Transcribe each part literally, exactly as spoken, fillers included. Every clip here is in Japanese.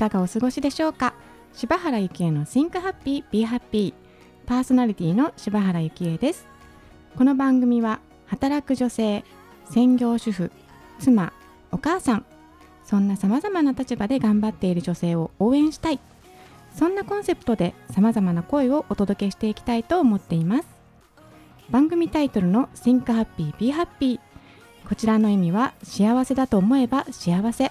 かがお過ごしでしょうか。柴原ゆきえの Think Happy, Be Happy パーソナリティの柴原ゆきえです。この番組は働く女性、専業主婦、妻、お母さん、そんなさまざまな立場で頑張っている女性を応援したい、そんなコンセプトでさまざまな声をお届けしていきたいと思っています。番組タイトルの Think Happy, Be Happy、 こちらの意味は幸せだと思えば幸せ、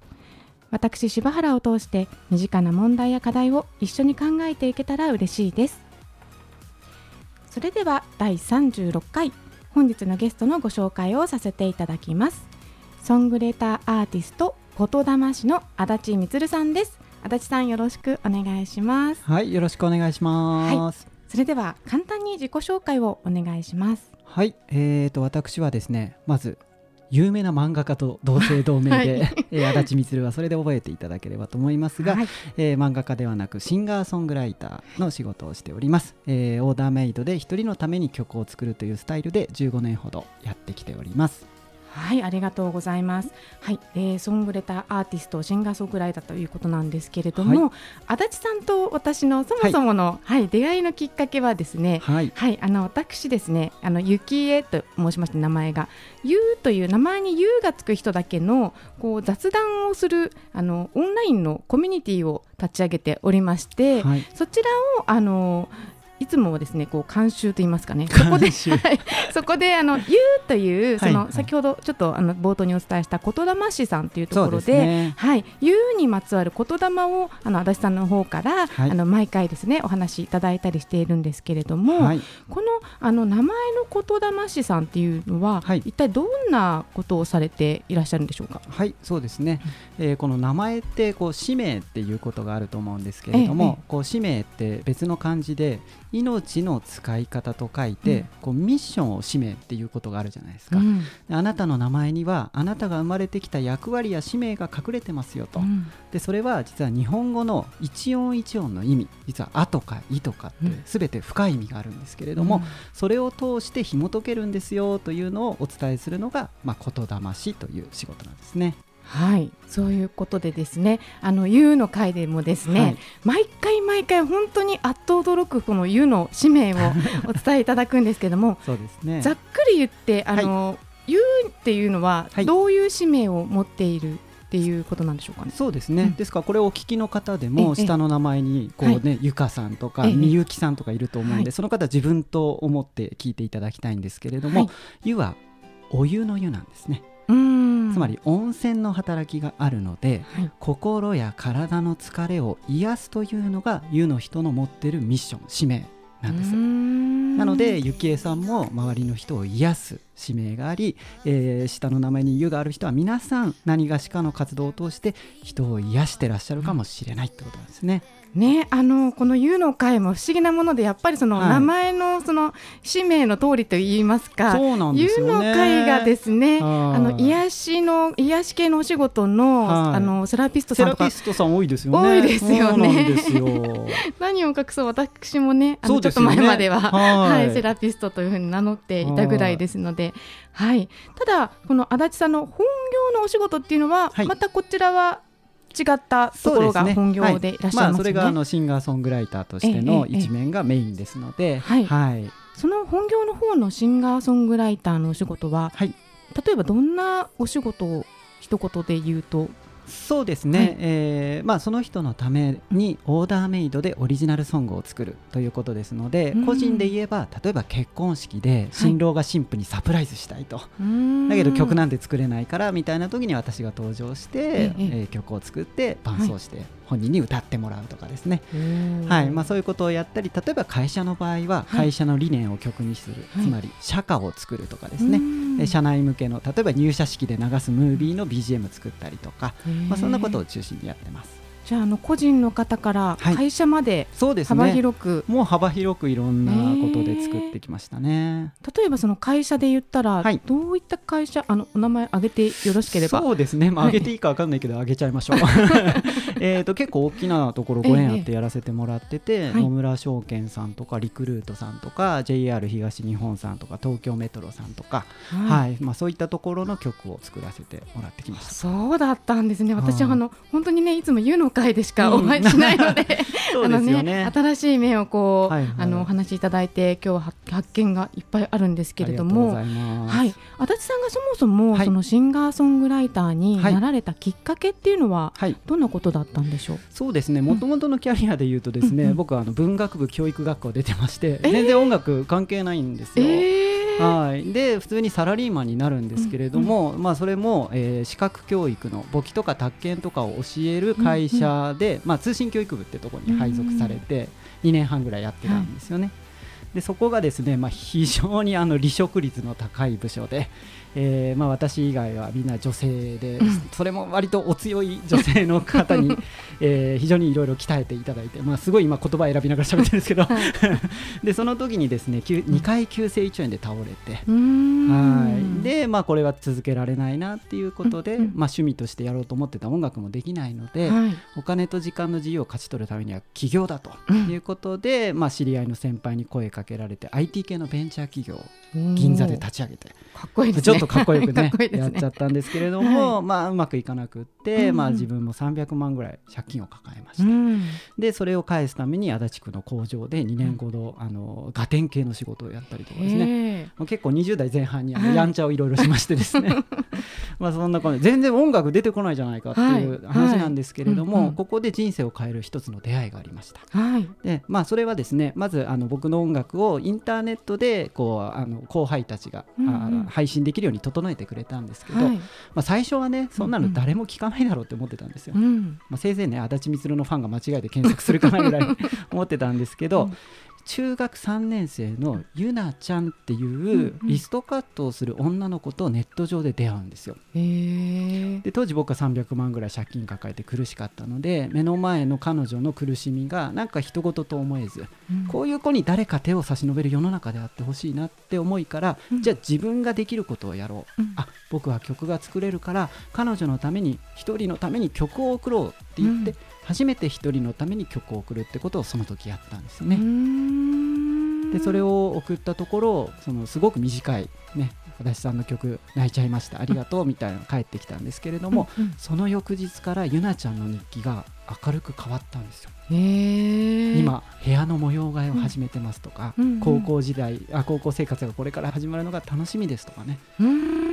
私柴原を通して身近な問題や課題を一緒に考えていけたら嬉しいです。それではだいさんじゅうろっかい、本日のゲストのご紹介をさせていただきます。ソングレーターアーティスト言霊師の足立満さんです。足立さん、よろしくお願いします。はい、よろしくお願いします、はい、それでは簡単に自己紹介をお願いします。はい、えーと私はですね、まず有名な漫画家と同姓同名で、はいえー、足立満はそれで覚えていただければと思いますが、はいえー、漫画家ではなくシンガーソングライターの仕事をしております、えー、オーダーメイドで一人のために曲を作るというスタイルでじゅうごねんほどやってきております。はい、ありがとうございます、はいえー、ソングレターアーティスト、シンガーソングライターということなんですけれども、はい、足立さんと私のそもそもの、はいはい、出会いのきっかけはですね、はいはい、あの私ですね、あのゆきえと申しまして、名前がゆうという名前にゆうがつく人だけのこう雑談をするあのオンラインのコミュニティを立ち上げておりまして、はい、そちらをあのいつもですね、こう監修といいますかね、そこで、はい、そこであの You というその先ほどちょっとあの冒頭にお伝えした言霊師さんというところで、ねはい、You にまつわる言霊をあの足立さんの方から、はい、あの毎回ですねお話いただいたりしているんですけれども、はい、この、 あの名前の言霊師さんというのは、はい、一体どんなことをされていらっしゃるんでしょうか。はい、そうですね、えー、この名前ってこう使命っていうことがあると思うんですけれども、ええ、こう使命って別の漢字で命の使い方と書いて、うん、こうミッションを使命っていうことがあるじゃないですか、うん、あなたの名前にはあなたが生まれてきた役割や使命が隠れてますよと、うん、でそれは実は日本語の一音一音の意味、実はあとかいとかってすべて深い意味があるんですけれども、うん、それを通して紐解けるんですよというのをお伝えするのが、まあ、言霊師という仕事なんですね。はい、そういうことでですね、あの You の回でもですね、はい、毎回毎回本当にあっと驚くこの You の使命をお伝えいただくんですけどもそうですね、ざっくり言ってあの、はい、You っていうのはどういう使命を持っているっていうことなんでしょうかね、はい、そうですね、うん、ですからこれをお聞きの方でも下の名前にこう、ねはい、ゆかさんとかみゆきさんとかいると思うので、はい、その方は自分と思って聞いていただきたいんですけれども、はい、You はお湯の湯なんですね。つまり温泉の働きがあるので、はい、心や体の疲れを癒すというのが湯の人の持っているミッション、使命なんです。なのでゆきえさんも周りの人を癒す使命があり、えー、下の名前に湯がある人は皆さん何がしかの活動を通して人を癒してらっしゃるかもしれないってことなんですね。ね、あのこの You の回も不思議なもので、やっぱりその名前 の、 その使命の通りといいますか、はい、そうなんですよね。 You の回がですね、あの癒しの癒し系のお仕事 の、はい、あのセラピストさんとか、セラピストさん多いですよね。多いですよね。そうなんですよ何を隠そう、私もね、あのちょっと前までは、はいはい、セラピストというふうに名乗っていたぐらいですので、はい、ただこの足立さんの本業のお仕事っていうのは、はい、またこちらは違ったところが本業でいらっしゃいますね。そうですね。はい。まあ、それがあのシンガーソングライターとしての一面がメインですので、ええええはいはい、その本業の方のシンガーソングライターのお仕事は、はい、例えばどんなお仕事を一言で言うと。そうですね、はいえーまあ、その人のためにオーダーメイドでオリジナルソングを作るということですので、うん、個人で言えば例えば結婚式で新郎が新婦にサプライズしたいと、はい、だけど曲なんて作れないからみたいな時に私が登場して、うんえー、曲を作って伴奏して本人に歌ってもらうとかですね、はいはいまあ、そういうことをやったり、例えば会社の場合は会社の理念を曲にする、はい、つまり社歌を作るとかですね、はい、社内向けの例えば入社式で流すムービーの ビージーエム 作ったりとか、まあ、そんなことを中心にやってます。じゃあ、あの個人の方から会社まで幅広く、はい、そうですね、もう幅広くいろんなことで作ってきましたね。例えばその会社で言ったら、はい、どういった会社、あのお名前挙げてよろしければ。そうですね、まあ、挙げていいか分かんないけど、はい、挙げちゃいましょうえと結構大きなところご縁あってやらせてもらってて、ええ、野村証券さんとかリクルートさんとか ジェイアール 東日本さんとか東京メトロさんとか、はいはい、まあ、そういったところの曲を作らせてもらってきました。そうだったんですね。私はあの本当にね、いつも言うの回でしかお会いしないので、うん、あのね、そうですよね、新しい面をこう、はいはい、あのお話しいただいて、今日は発見がいっぱいあるんですけれども、ありがとうございます、はい、足立さんがそもそも、はい、そのシンガーソングライターになられたきっかけっていうのは、はい、どんなことだったんでしょう。そうですね、もともとのキャリアでいうとですね、うん、僕はあの文学部教育学校出てまして、えー、全然音楽関係ないんですよ、えーはい、で普通にサラリーマンになるんですけれども、うんうんまあ、それも、えー、資格教育の簿記とか宅建とかを教える会社で、うんうんまあ、通信教育部ってところに配属されてにねんはんぐらいやってたんですよね、はい、でそこがですね、まあ、非常にあの離職率の高い部署で、えーまあ、私以外はみんな女性で、うん、それも割とお強い女性の方に、えー、非常にいろいろ鍛えていただいて、まあ、すごい今言葉選びながら喋ってるんですけどでその時にですねにかい急性胃腸炎で倒れて、うーんはいで、まあ、これは続けられないなっていうことで、うんうんまあ、趣味としてやろうと思ってた音楽もできないので、はい、お金と時間の自由を勝ち取るためには起業だということで、うんまあ、知り合いの先輩に声かけられて アイティー 系のベンチャー企業を銀座で立ち上げて、かっこいいですね、ちょっとかっこよく ね, いいねやっちゃったんですけれども、はいまあ、うまくいかなくって、うんまあ、自分もさんびゃくまんぐらい借金を抱えました、うん、でそれを返すために足立区の工場でにねんごの、うん、あのガテン系の仕事をやったりとかですね、えー、結構にじゅうだいぜんはんにあのやんちゃをいろいろしましてですねまあそんなこと全然音楽出てこないじゃないかっていう話なんですけれども、はいはいうんうん、ここで人生を変える一つの出会いがありました、はいでまあ、それはですねまずあの僕の音楽をインターネットでこうあの後輩たちが、うんうん、配信できるように整えてくれたんですけど、はいまあ、最初はねそんなの誰も聞かないだろうって思ってたんですよ、うんうんまあ、せいぜいね足立みつるのファンが間違えて検索するかなぐらい思ってたんですけど、うん、中学さんねんせいのゆなちゃんっていうリストカットをする女の子とネット上で出会うんですよ、うんうん、で当時僕はさんびゃくまんぐらい借金抱えて苦しかったので目の前の彼女の苦しみがなんか人事と思えず、うん、こういう子に誰か手を差し伸べる世の中であってほしいなって思いから、うん、じゃあ自分ができることをやろう、うん、あ僕は曲が作れるから彼女のために一人のために曲を送ろうって言って、うん、初めて一人のために曲を送るってことをその時やったんですよね。うーんでそれを送ったところそのすごく短いね足立さんの曲泣いちゃいましたありがとうみたいなの返ってきたんですけれども、うんうん、その翌日からゆなちゃんの日記が明るく変わったんですよ。へー今部屋の模様替えを始めてますとか、うんうんうん、高校時代あ高校生活がこれから始まるのが楽しみですとかね、うーん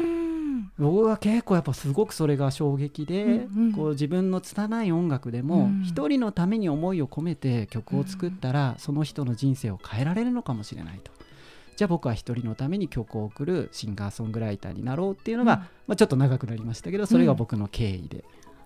僕は結構やっぱすごくそれが衝撃で、うんうん、こう自分の拙い音楽でも一人のために思いを込めて曲を作ったら、うん、その人の人生を変えられるのかもしれないと、じゃあ僕は一人のために曲を送るシンガーソングライターになろうっていうのが、うんまあ、ちょっと長くなりましたけどそれが僕の経緯で、うん、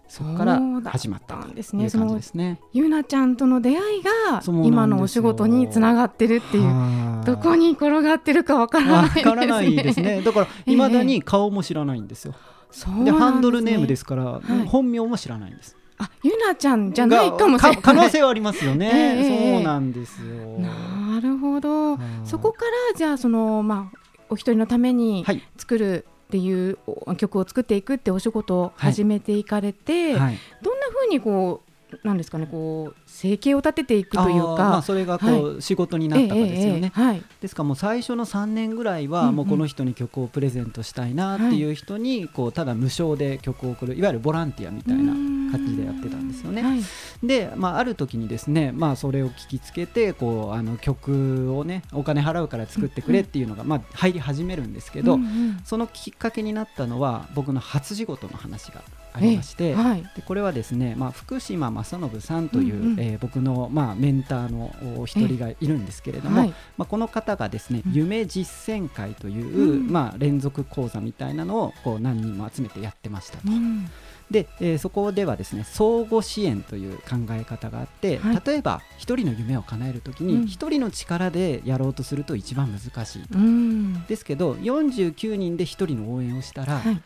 そこから始まったという感じですね。ゆなちゃんとの出会いが今のお仕事につながってるっていう、どこに転がってるかわからないですね。わからないですね。だからいまだに顔も知らないんですよ、えー、で、そうなんですね、ハンドルネームですから、はい、本名も知らないんです。あ、ゆなちゃんじゃないかもしれない可能性はありますよね、えー、そうなんですよ。なるほど。そこからじゃあその、まあ、お一人のために作る、はいっていう曲を作っていくってお仕事を始めていかれて、はいはい、どんな風にこうなんですかねこう生計を立てていくというか、まあ、それがこう、はい、仕事になったかですよね、ええええはい、ですからもう最初のさんねんぐらいはもうこの人に曲をプレゼントしたいなっていう人にこうただ無償で曲を送るいわゆるボランティアみたいな感じでやってたんですよね、はい、で、まあ、ある時にですね、まあ、それを聞きつけてこうあの曲をねお金払うから作ってくれっていうのが、うんうん、まあ、入り始めるんですけど、うんうん、そのきっかけになったのは僕の初仕事の話がありまして、はい、でこれはですね、まあ、福島正信さんという、うんうんえー、僕の、まあ、メンターの一人がいるんですけれども、はいまあ、この方がですね夢実践会という、うんまあ、連続講座みたいなのをこう何人も集めてやってましたと、うんでえー、そこではですね相互支援という考え方があって、はい、例えば一人の夢を叶えるときに一人の力でやろうとすると一番難しいと、うん、ですけどよんじゅうきゅうにんで一人の応援をしたら、はい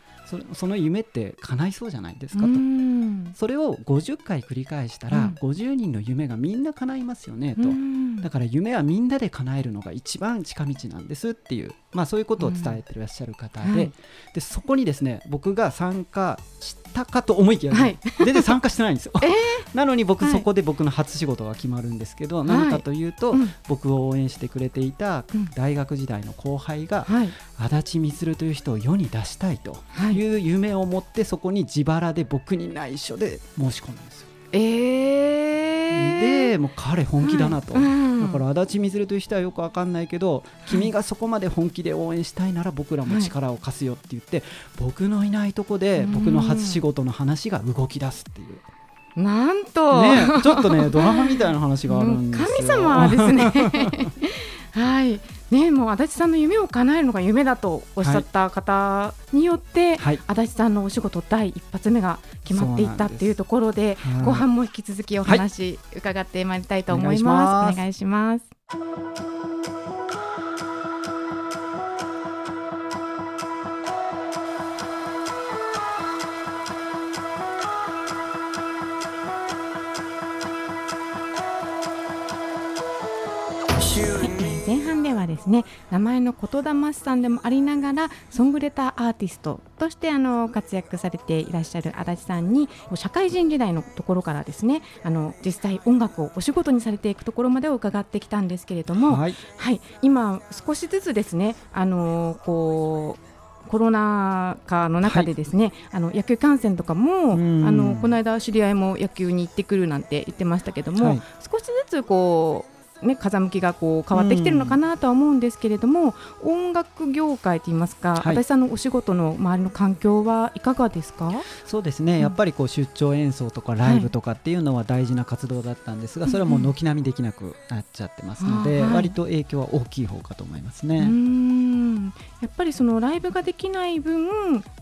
その夢って叶いそうじゃないですかと、うん、それをごじゅっかい繰り返したら、うん、ごじゅうにんの夢がみんな叶いますよねと、うん、だから夢はみんなで叶えるのが一番近道なんですっていう、まあ、そういうことを伝えていらっしゃる方で、うんはい、でそこにですね僕が参加したかと思いきや、ねはい、全然参加してないんですよ、えー、なのに僕、はい、そこで僕の初仕事が決まるんですけど、はい、何かというと、うん、僕を応援してくれていた大学時代の後輩が、うん、足立みつるという人を世に出したいという夢を持ってそこに自腹で僕に内緒で申し込んだんですよ、えー、でもう彼本気だなと、はいうん、だから足立みつるという人はよく分かんないけど、はい、君がそこまで本気で応援したいなら僕らも力を貸すよって言って、はい、僕のいないとこで僕の初仕事の話が動き出すっていう、なんと、ね、ちょっとねドラマみたいな話があるんですよ。神様ですねはいね、もう足立さんの夢を叶えるのが夢だとおっしゃった方によって、はい、足立さんのお仕事第一発目が決まっていったというところで、はい、後半も引き続きお話伺ってまいりたいと思います、はい、お願いします。お願いします。前半ではですね、名前の言霊師さんでもありながらソングレターアーティストとしてあの活躍されていらっしゃる足立さんに、社会人時代のところからですね、あの実際音楽をお仕事にされていくところまでを伺ってきたんですけれども、はいはい、今少しずつですね、あのこうコロナ禍の中でですね、はい、あの野球観戦とかもあのこの間知り合いも野球に行ってくるなんて言ってましたけども、はい、少しずつこうね、風向きがこう変わってきてるのかなとは思うんですけれども、うん、音楽業界といいますか、はい、足立さんのお仕事の周りの環境はいかがですか？そうですね、うん、やっぱりこう出張演奏とかライブとかっていうのは大事な活動だったんですが、はい、それはもう軒並みできなくなっちゃってますので、うん、割と影響は大きい方かと思いますね。うーん、やっぱりそのライブができない分、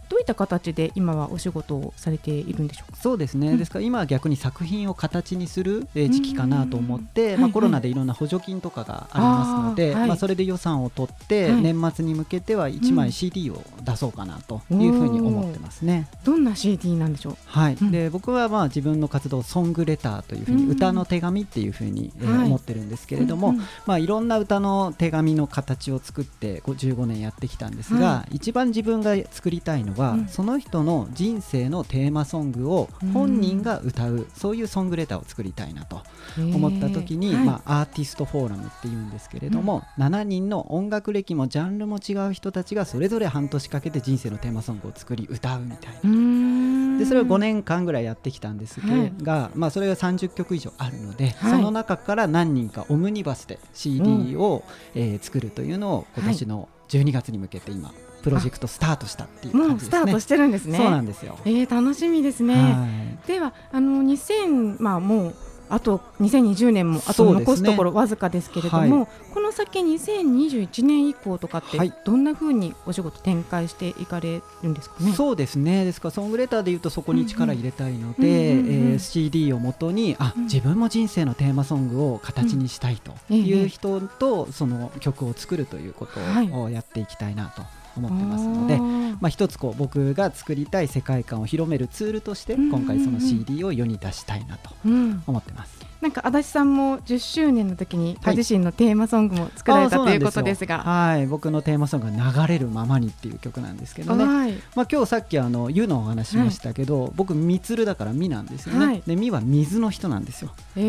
どういった形で今はお仕事をされているんでしょうか？そうですね、うん、ですから今は逆に作品を形にする時期かなと思って、まあ、コロナでいろんな補助金とかがありますので、はい、まあ、それで予算を取って、はい、年末に向けてはいちまい シーディー を出そうかなというふうに思ってますね。どんな シーディー なんでしょう？はい、うん、で僕はまあ自分の活動をソングレターというふうに、歌の手紙っていうふうに、えーはい、思ってるんですけれども、うんうん、まあ、いろんな歌の手紙の形を作ってじゅうごねんやってきたんですが、はい、一番自分が作りたいのは、うん、その人の人生のテーマソングを本人が歌う、うん、そういうソングレターを作りたいなと思った時に、まあ、アーティストフォーラムっていうんですけれども、うん、しちにんの音楽歴もジャンルも違う人たちがそれぞれ半年かけて人生のテーマソングを作り歌うみたいな、うーん、でそれをごねんかんぐらいやってきたんですが、はい、まあ、それがさんじゅっきょく以上あるので、はい、その中から何人かオムニバスで シーディー を、うん、えー、作るというのを今年のじゅうにがつに向けて今、はい、プロジェクトスタートしたっていう感じですね。もうスタートしてるんですね。そうなんですよ、えー、楽しみですね。はい、ではあのにせん、まあ、もうあとにせんにじゅうねんもあと残すところわずかですけれども、ね、はい、この先にせんにじゅういちねん以降とかってどんな風にお仕事展開していかれるんですかね？はい、そうですね、ですからソングレターでいうとそこに力入れたいので、うんうんうんうん、えー、シーディー をもとに、あ、うん、自分も人生のテーマソングを形にしたいという人とその曲を作るということをやっていきたいなと思ってますので、まあ、一つこう僕が作りたい世界観を広めるツールとして今回その シーディー を世に出したいなと思ってます。うんうん、なんか足立さんもじゅっしゅうねんの時にご自身のテーマソングも作られた、はい、ということですが、はい、僕のテーマソングが流れるままにっていう曲なんですけどね、はい、まあ、今日さっきあの湯のお話しましたけど、はい、僕みつるだからみなんですよね、はい、でみは水の人なんですよ、え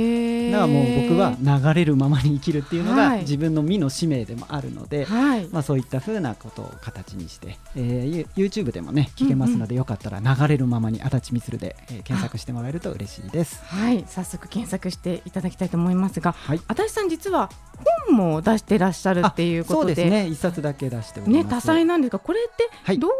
ー、だからもう僕は流れるままに生きるっていうのが自分のみの使命でもあるので、はい、まあ、そういった風なことを形にして、えー、YouTube でもね聞けますので、よかったら流れるままに足立みつるで、えー、検索してもらえると嬉しいです。はい、早速検索してしていただきたいと思いますが、はい、足立さん実は本も出してらっしゃるっていうことで、そうですね、一冊だけ出しております、ね、多彩なんですが、これってどうい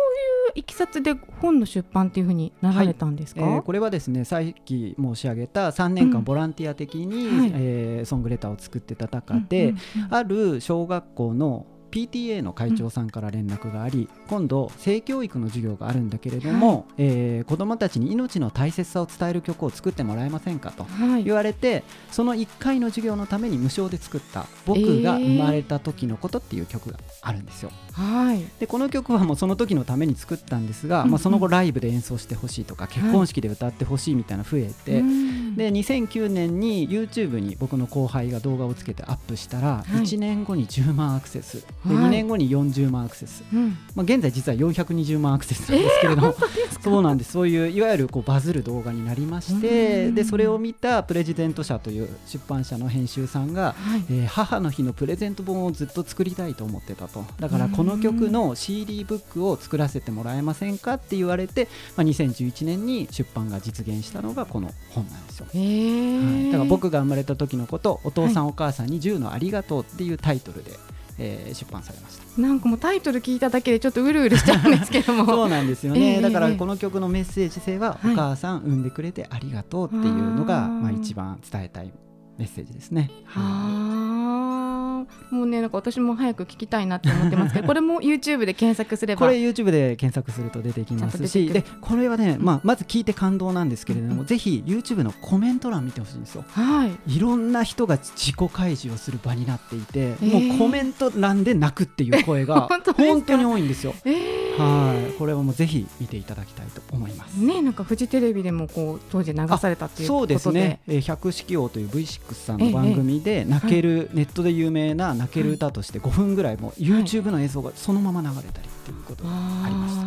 ういきさつで本の出版っていうふうになられたんですか？はい、えー、これはですね、さっき申し上げたさんねんかんボランティア的に、うん、はい、えー、ソングレターを作ってた中で、うんうんうんうん、ある小学校のピーティーエー の会長さんから連絡があり、うん、今度性教育の授業があるんだけれども、はい、えー、子どもたちに命の大切さを伝える曲を作ってもらえませんかと言われて、はい、そのいっかいの授業のために無償で作った僕が生まれた時のことっていう曲があるんですよ、えーはい、でこの曲はもうその時のために作ったんですが、うんうん、まあ、その後ライブで演奏してほしいとか結婚式で歌ってほしいみたいなの増えて、はい、でにせんきゅうねんに YouTube に僕の後輩が動画をつけてアップしたら、はい、いちねんごにじゅうまんアクセス、はい、でにねんごによんじゅうまんアクセス、うん、まあ、現在実はよんひゃくにじゅうまんアクセスなんですけれども、えー、そうなんです。そういういわゆるこうバズる動画になりまして、でそれを見たプレジデント社という出版社の編集さんが、はい、えー、母の日のプレゼント本をずっと作りたいと思ってたと、だからこの曲の シーディー ブックを作らせてもらえませんかって言われて、まあ、にせんじゅういちねんに出版が実現したのがこの本なんですよ、えーはい、だから僕が生まれた時のことお父さん、はい、お母さんにじゅうのありがとうっていうタイトルで、えー、出版されました。なんかもうタイトル聞いただけでちょっとうるうるしちゃうんですけどもそうなんですよね、えー、だからこの曲のメッセージ性は、はい、お母さん産んでくれてありがとうっていうのが、まあ、一番伝えたいメッセージですね。はあ、もうね、なんか私も早く聞きたいなって思ってますけどこれも YouTube で検索すればこれ YouTube で検索すると出てきますし、でこれはね、まあ、まず聞いて感動なんですけれども、うん、ぜひ YouTube のコメント欄見てほしいんですよ、はい、いろんな人が自己開示をする場になっていて、えー、もうコメント欄で泣くっていう声が本当に多いんですよ、えーはい、これはもうぜひ見ていただきたいと思います、ね、なんかフジテレビでもこう当時流されたということで、そうですね、えー、百式王という ブイシックス さんの番組で泣ける、ええ、ネットで有名な泣ける歌としてごふんぐらいも YouTube の映像がそのまま流れたりということがありました、は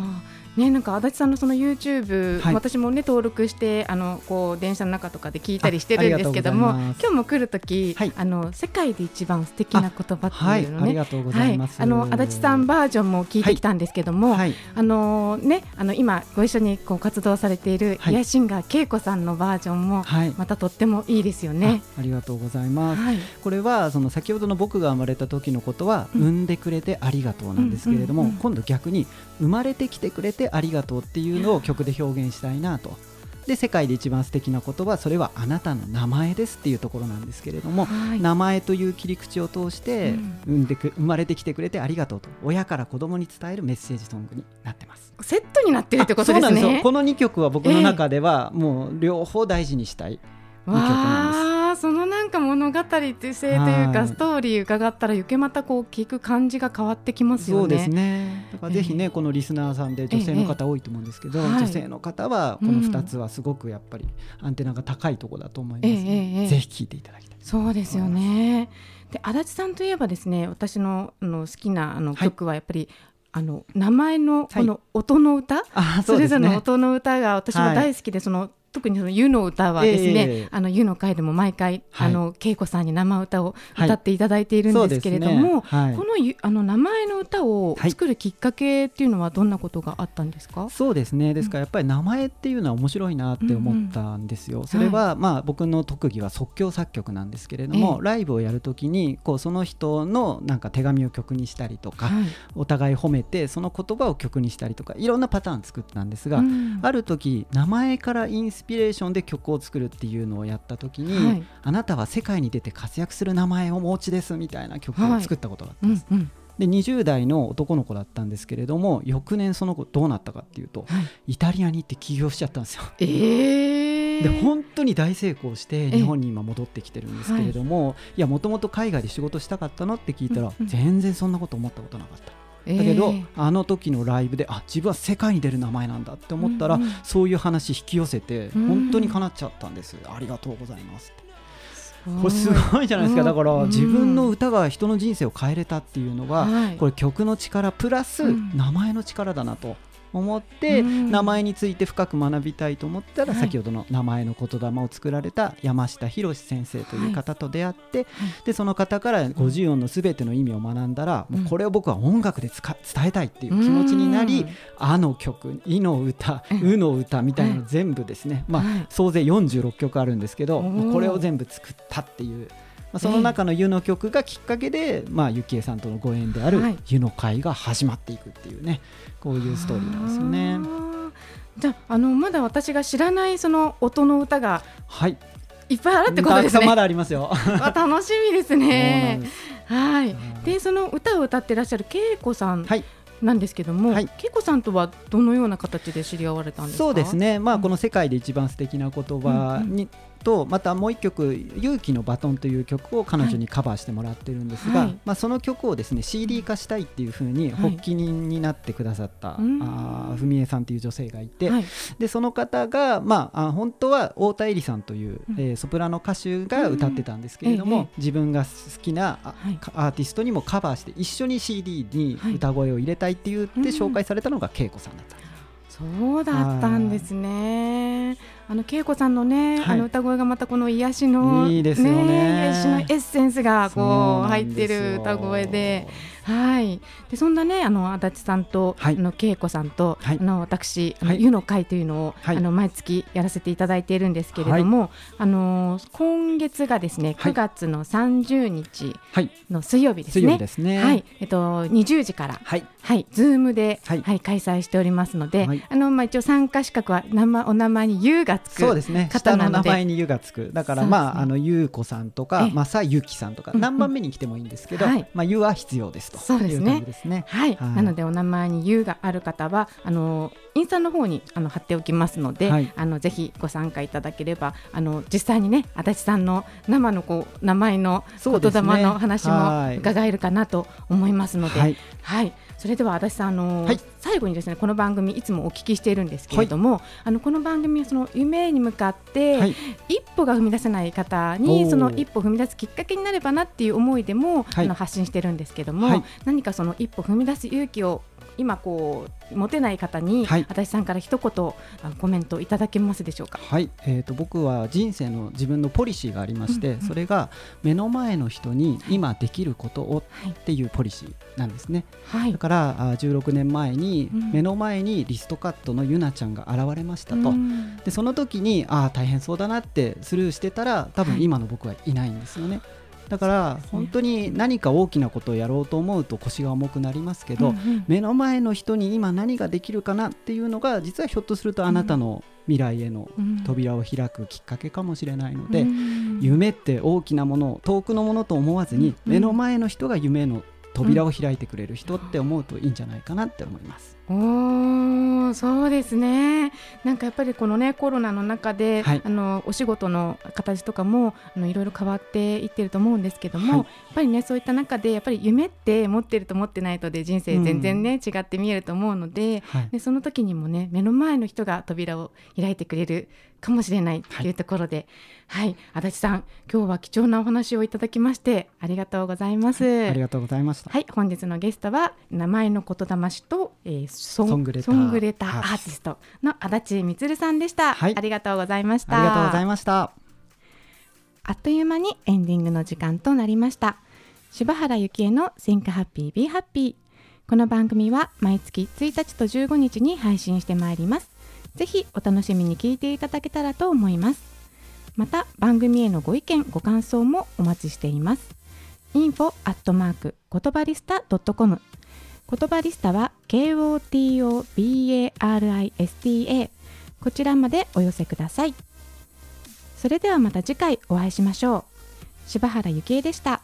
い、ね、なんか足立さんのその YouTube、はい、私もね登録してあのこう電車の中とかで聞いたりしてるんですけども、今日も来るとき、はい、あの世界で一番素敵な言葉っていうのね、あ、はい、ありがとうございます、はい、あの足立さんバージョンも聞いてきたんですけども、はいはい、あのーね、あの今ご一緒にこう活動されているイヤシンガーけいこさんのバージョンもまたとってもいいですよね、はい、あ, ありがとうございます、はい、これはその先ほどの僕が生まれた時のことは、うん、産んでくれてありがとうなんですけれども、うんうんうんうん、今度逆に生まれてきてくれてありがとうっていうのを曲で表現したいなと。で世界で一番素敵な言葉、それはあなたの名前ですっていうところなんですけれども、はい、名前という切り口を通して、うん、産んでく生まれてきてくれてありがとうと親から子供に伝えるメッセージソングになってます。セットになってるってことですね。そうなんですよ。このにきょくは僕の中ではもう両方大事にしたいにきょくなんです。そのなんか物語性というかストーリー伺ったら余計またこう聞く感じが変わってきますよね。そうですね。だからぜひね、えー、このリスナーさんで女性の方多いと思うんですけど、えーはい、女性の方はこのふたつはすごくやっぱりアンテナが高いところだと思います、ねえーえー、ぜひ聞いていただきたい。そうですよね。で足立さんといえばですね、私 の, の好きなあの曲はやっぱり、はい、あの名前 の, この音の歌、はい、それぞれの音の歌が私も大好きで、はい、その特にその湯の歌はですね、えー、あの湯の会でも毎回、はい、あのけいこさんに生歌を歌っていただいているんですけれども、はいねはい、こ の, あの名前の歌を作るきっかけっていうのはどんなことがあったんですか？はい、そうですね。ですからやっぱり名前っていうのは面白いなって思ったんですよ、うんうん、それはまあ僕の特技は即興作曲なんですけれども、はい、ライブをやるときにこうその人のなんか手紙を曲にしたりとか、はい、お互い褒めてその言葉を曲にしたりとかいろんなパターン作ったんですが、うん、ある時名前からインスインスピレーションで曲を作るっていうのをやった時に、はい、あなたは世界に出て活躍する名前をお持ちですみたいな曲を作ったことがあったんです、はいうんうんでにじゅう代の男の子だったんですけれども翌年その子どうなったかっていうと、はい、イタリアに行って起業しちゃったんですよ、えー、で本当に大成功して日本に今戻ってきてるんですけれども、えーはい、いやもともと海外で仕事したかったのって聞いたら、うんうん、全然そんなこと思ったことなかっただけど、えー、あの時のライブであ自分は世界に出る名前なんだって思ったら、うんうん、そういう話引き寄せて本当に叶っちゃったんです、うん、ありがとうございますってこれすごいじゃないですか。だから自分の歌が人の人生を変えれたっていうのが、うん、これ曲の力プラス名前の力だなと思って、うん、名前について深く学びたいと思ったら、はい、先ほどの名前の言霊を作られた山下博先生という方と出会って、はい、でその方からごじゅう音のすべての意味を学んだら、うん、もうこれを僕は音楽で伝えたいっていう気持ちになり、うん、あの曲、いの歌、うの歌みたいなの全部ですね、まあはい、総勢よんじゅうろっきょくあるんですけど、まあ、これを全部作ったっていうまあ、その中の湯の曲がきっかけで、えーまあ、ゆきえさんとのご縁である湯の会が始まっていくっていうねこういうストーリーなんですよね。じゃあ、あのまだ私が知らないその音の歌がいっぱいあるってことですね。はい、まだありますよ。楽しみですね。そうなんです。はい、でその歌を歌ってらっしゃる恵子さん、はいなんですけども、はい、恵子さんとはどのような形で知り合われたんですか。そうですね、まあ、この世界で一番素敵な言葉に、うんうん、とまたもう一曲勇気のバトンという曲を彼女にカバーしてもらってるんですが、はいまあ、その曲をですね シーディー 化したいっていう風に発起人になってくださった、はい、あ文枝さんという女性がいて、はい、でその方が、まあ、あ本当は太田恵里さんという、うんえー、ソプラノ歌手が歌ってたんですけれども、うんええ、自分が好きな、はい、アーティストにもカバーして一緒に シーディー に歌声を入れたいって言って紹介されたのが恵子さんだった、はいうんそうだったんですね。あの恵子さんのね、はい、あの歌声がまたこの癒しのいいですよね、ね、癒しのエッセンスがこう入ってる歌声で、はい。でそんなねあの足立さんと、はい、あの恵子さんと、はい、あの私あの、はい、湯の会というのを、はい、あの毎月やらせていただいているんですけれども、はい、あの今月がですねくがつのさんじゅうにちの水曜日ですね、はい、水曜日ですね、はいえっと、にじゅうじから、はいはい、Zoom で、はいはい、開催しておりますので、はいあのまあ、一応参加資格は名前お名前に優がつくそうですね下の名前に優がつくだから、ねまあ、あの優子さんとか正幸さんとか何番目に来てもいいんですけど、うんうんはいまあ、優は必要ですとそうですね、いう感じですね、はいはい、なのでお名前に優がある方はあのインスタの方にあの貼っておきますので、はい、あのぜひご参加いただければあの実際にね足立さんの生のこう名前の言霊の話も伺えるかなと思いますので、はいはい、それでは足立さんあの、はい、最後にですねこの番組いつもお聞きしているんですけれども、はい、あのこの番組はその夢に向かって、はい、一歩が踏み出せない方にその一歩踏み出すきっかけになればなっていう思いでも、はい、あの発信してるんですけども、はい、何かその一歩踏み出す勇気を今こう持てない方に、はい、足立さんから一言コメントいただけますでしょうか。はい、えーと、僕は人生の自分のポリシーがありまして、うんうん、それが目の前の人に今できることをっていうポリシーなんですね、はい、だからじゅうろくねんまえに目の前にリストカットのゆなちゃんが現れましたと、うん、でその時にああ大変そうだなってスルーしてたら多分今の僕はいないんですよね、はいだから本当に何か大きなことをやろうと思うと腰が重くなりますけど、うんうん、目の前の人に今何ができるかなっていうのが実はひょっとするとあなたの未来への扉を開くきっかけかもしれないので、うんうん、夢って大きなものを遠くのものと思わずに目の前の人が夢の扉を開いてくれる人って思うといいんじゃないかなって思います、うん、おーそうですねなんかやっぱりこのねコロナの中で、はい、あのお仕事の形とかもあのいろいろ変わっていってると思うんですけども、はい、やっぱりねそういった中でやっぱり夢って持ってると持ってないとで人生全然ね、うん、違って見えると思うので、はい、でその時にもね目の前の人が扉を開いてくれるかもしれないというところで、はいはい、足立さん今日は貴重なお話をいただきましてありがとうございます、はい、ありがとうございました、はい、本日のゲストは名前の言霊師と、えー、ソン、ソングレター、ソングレターアーティストの足立満さんでした、はい、ありがとうございましたありがとうございましたあっという間にエンディングの時間となりました。柴原由紀恵の Think Happy, Be Happy この番組は毎月ついたちとじゅうごにちに配信してまいります。ぜひお楽しみに聞いていただけたらと思います。また番組へのご意見ご感想もお待ちしています。 インフォ アットマーク ことばりすた ドットコム ことばりすたは ケーオーティーオービーエーアールアイエスティーエー こちらまでお寄せください。それではまた次回お会いしましょう。柴原由紀恵でした。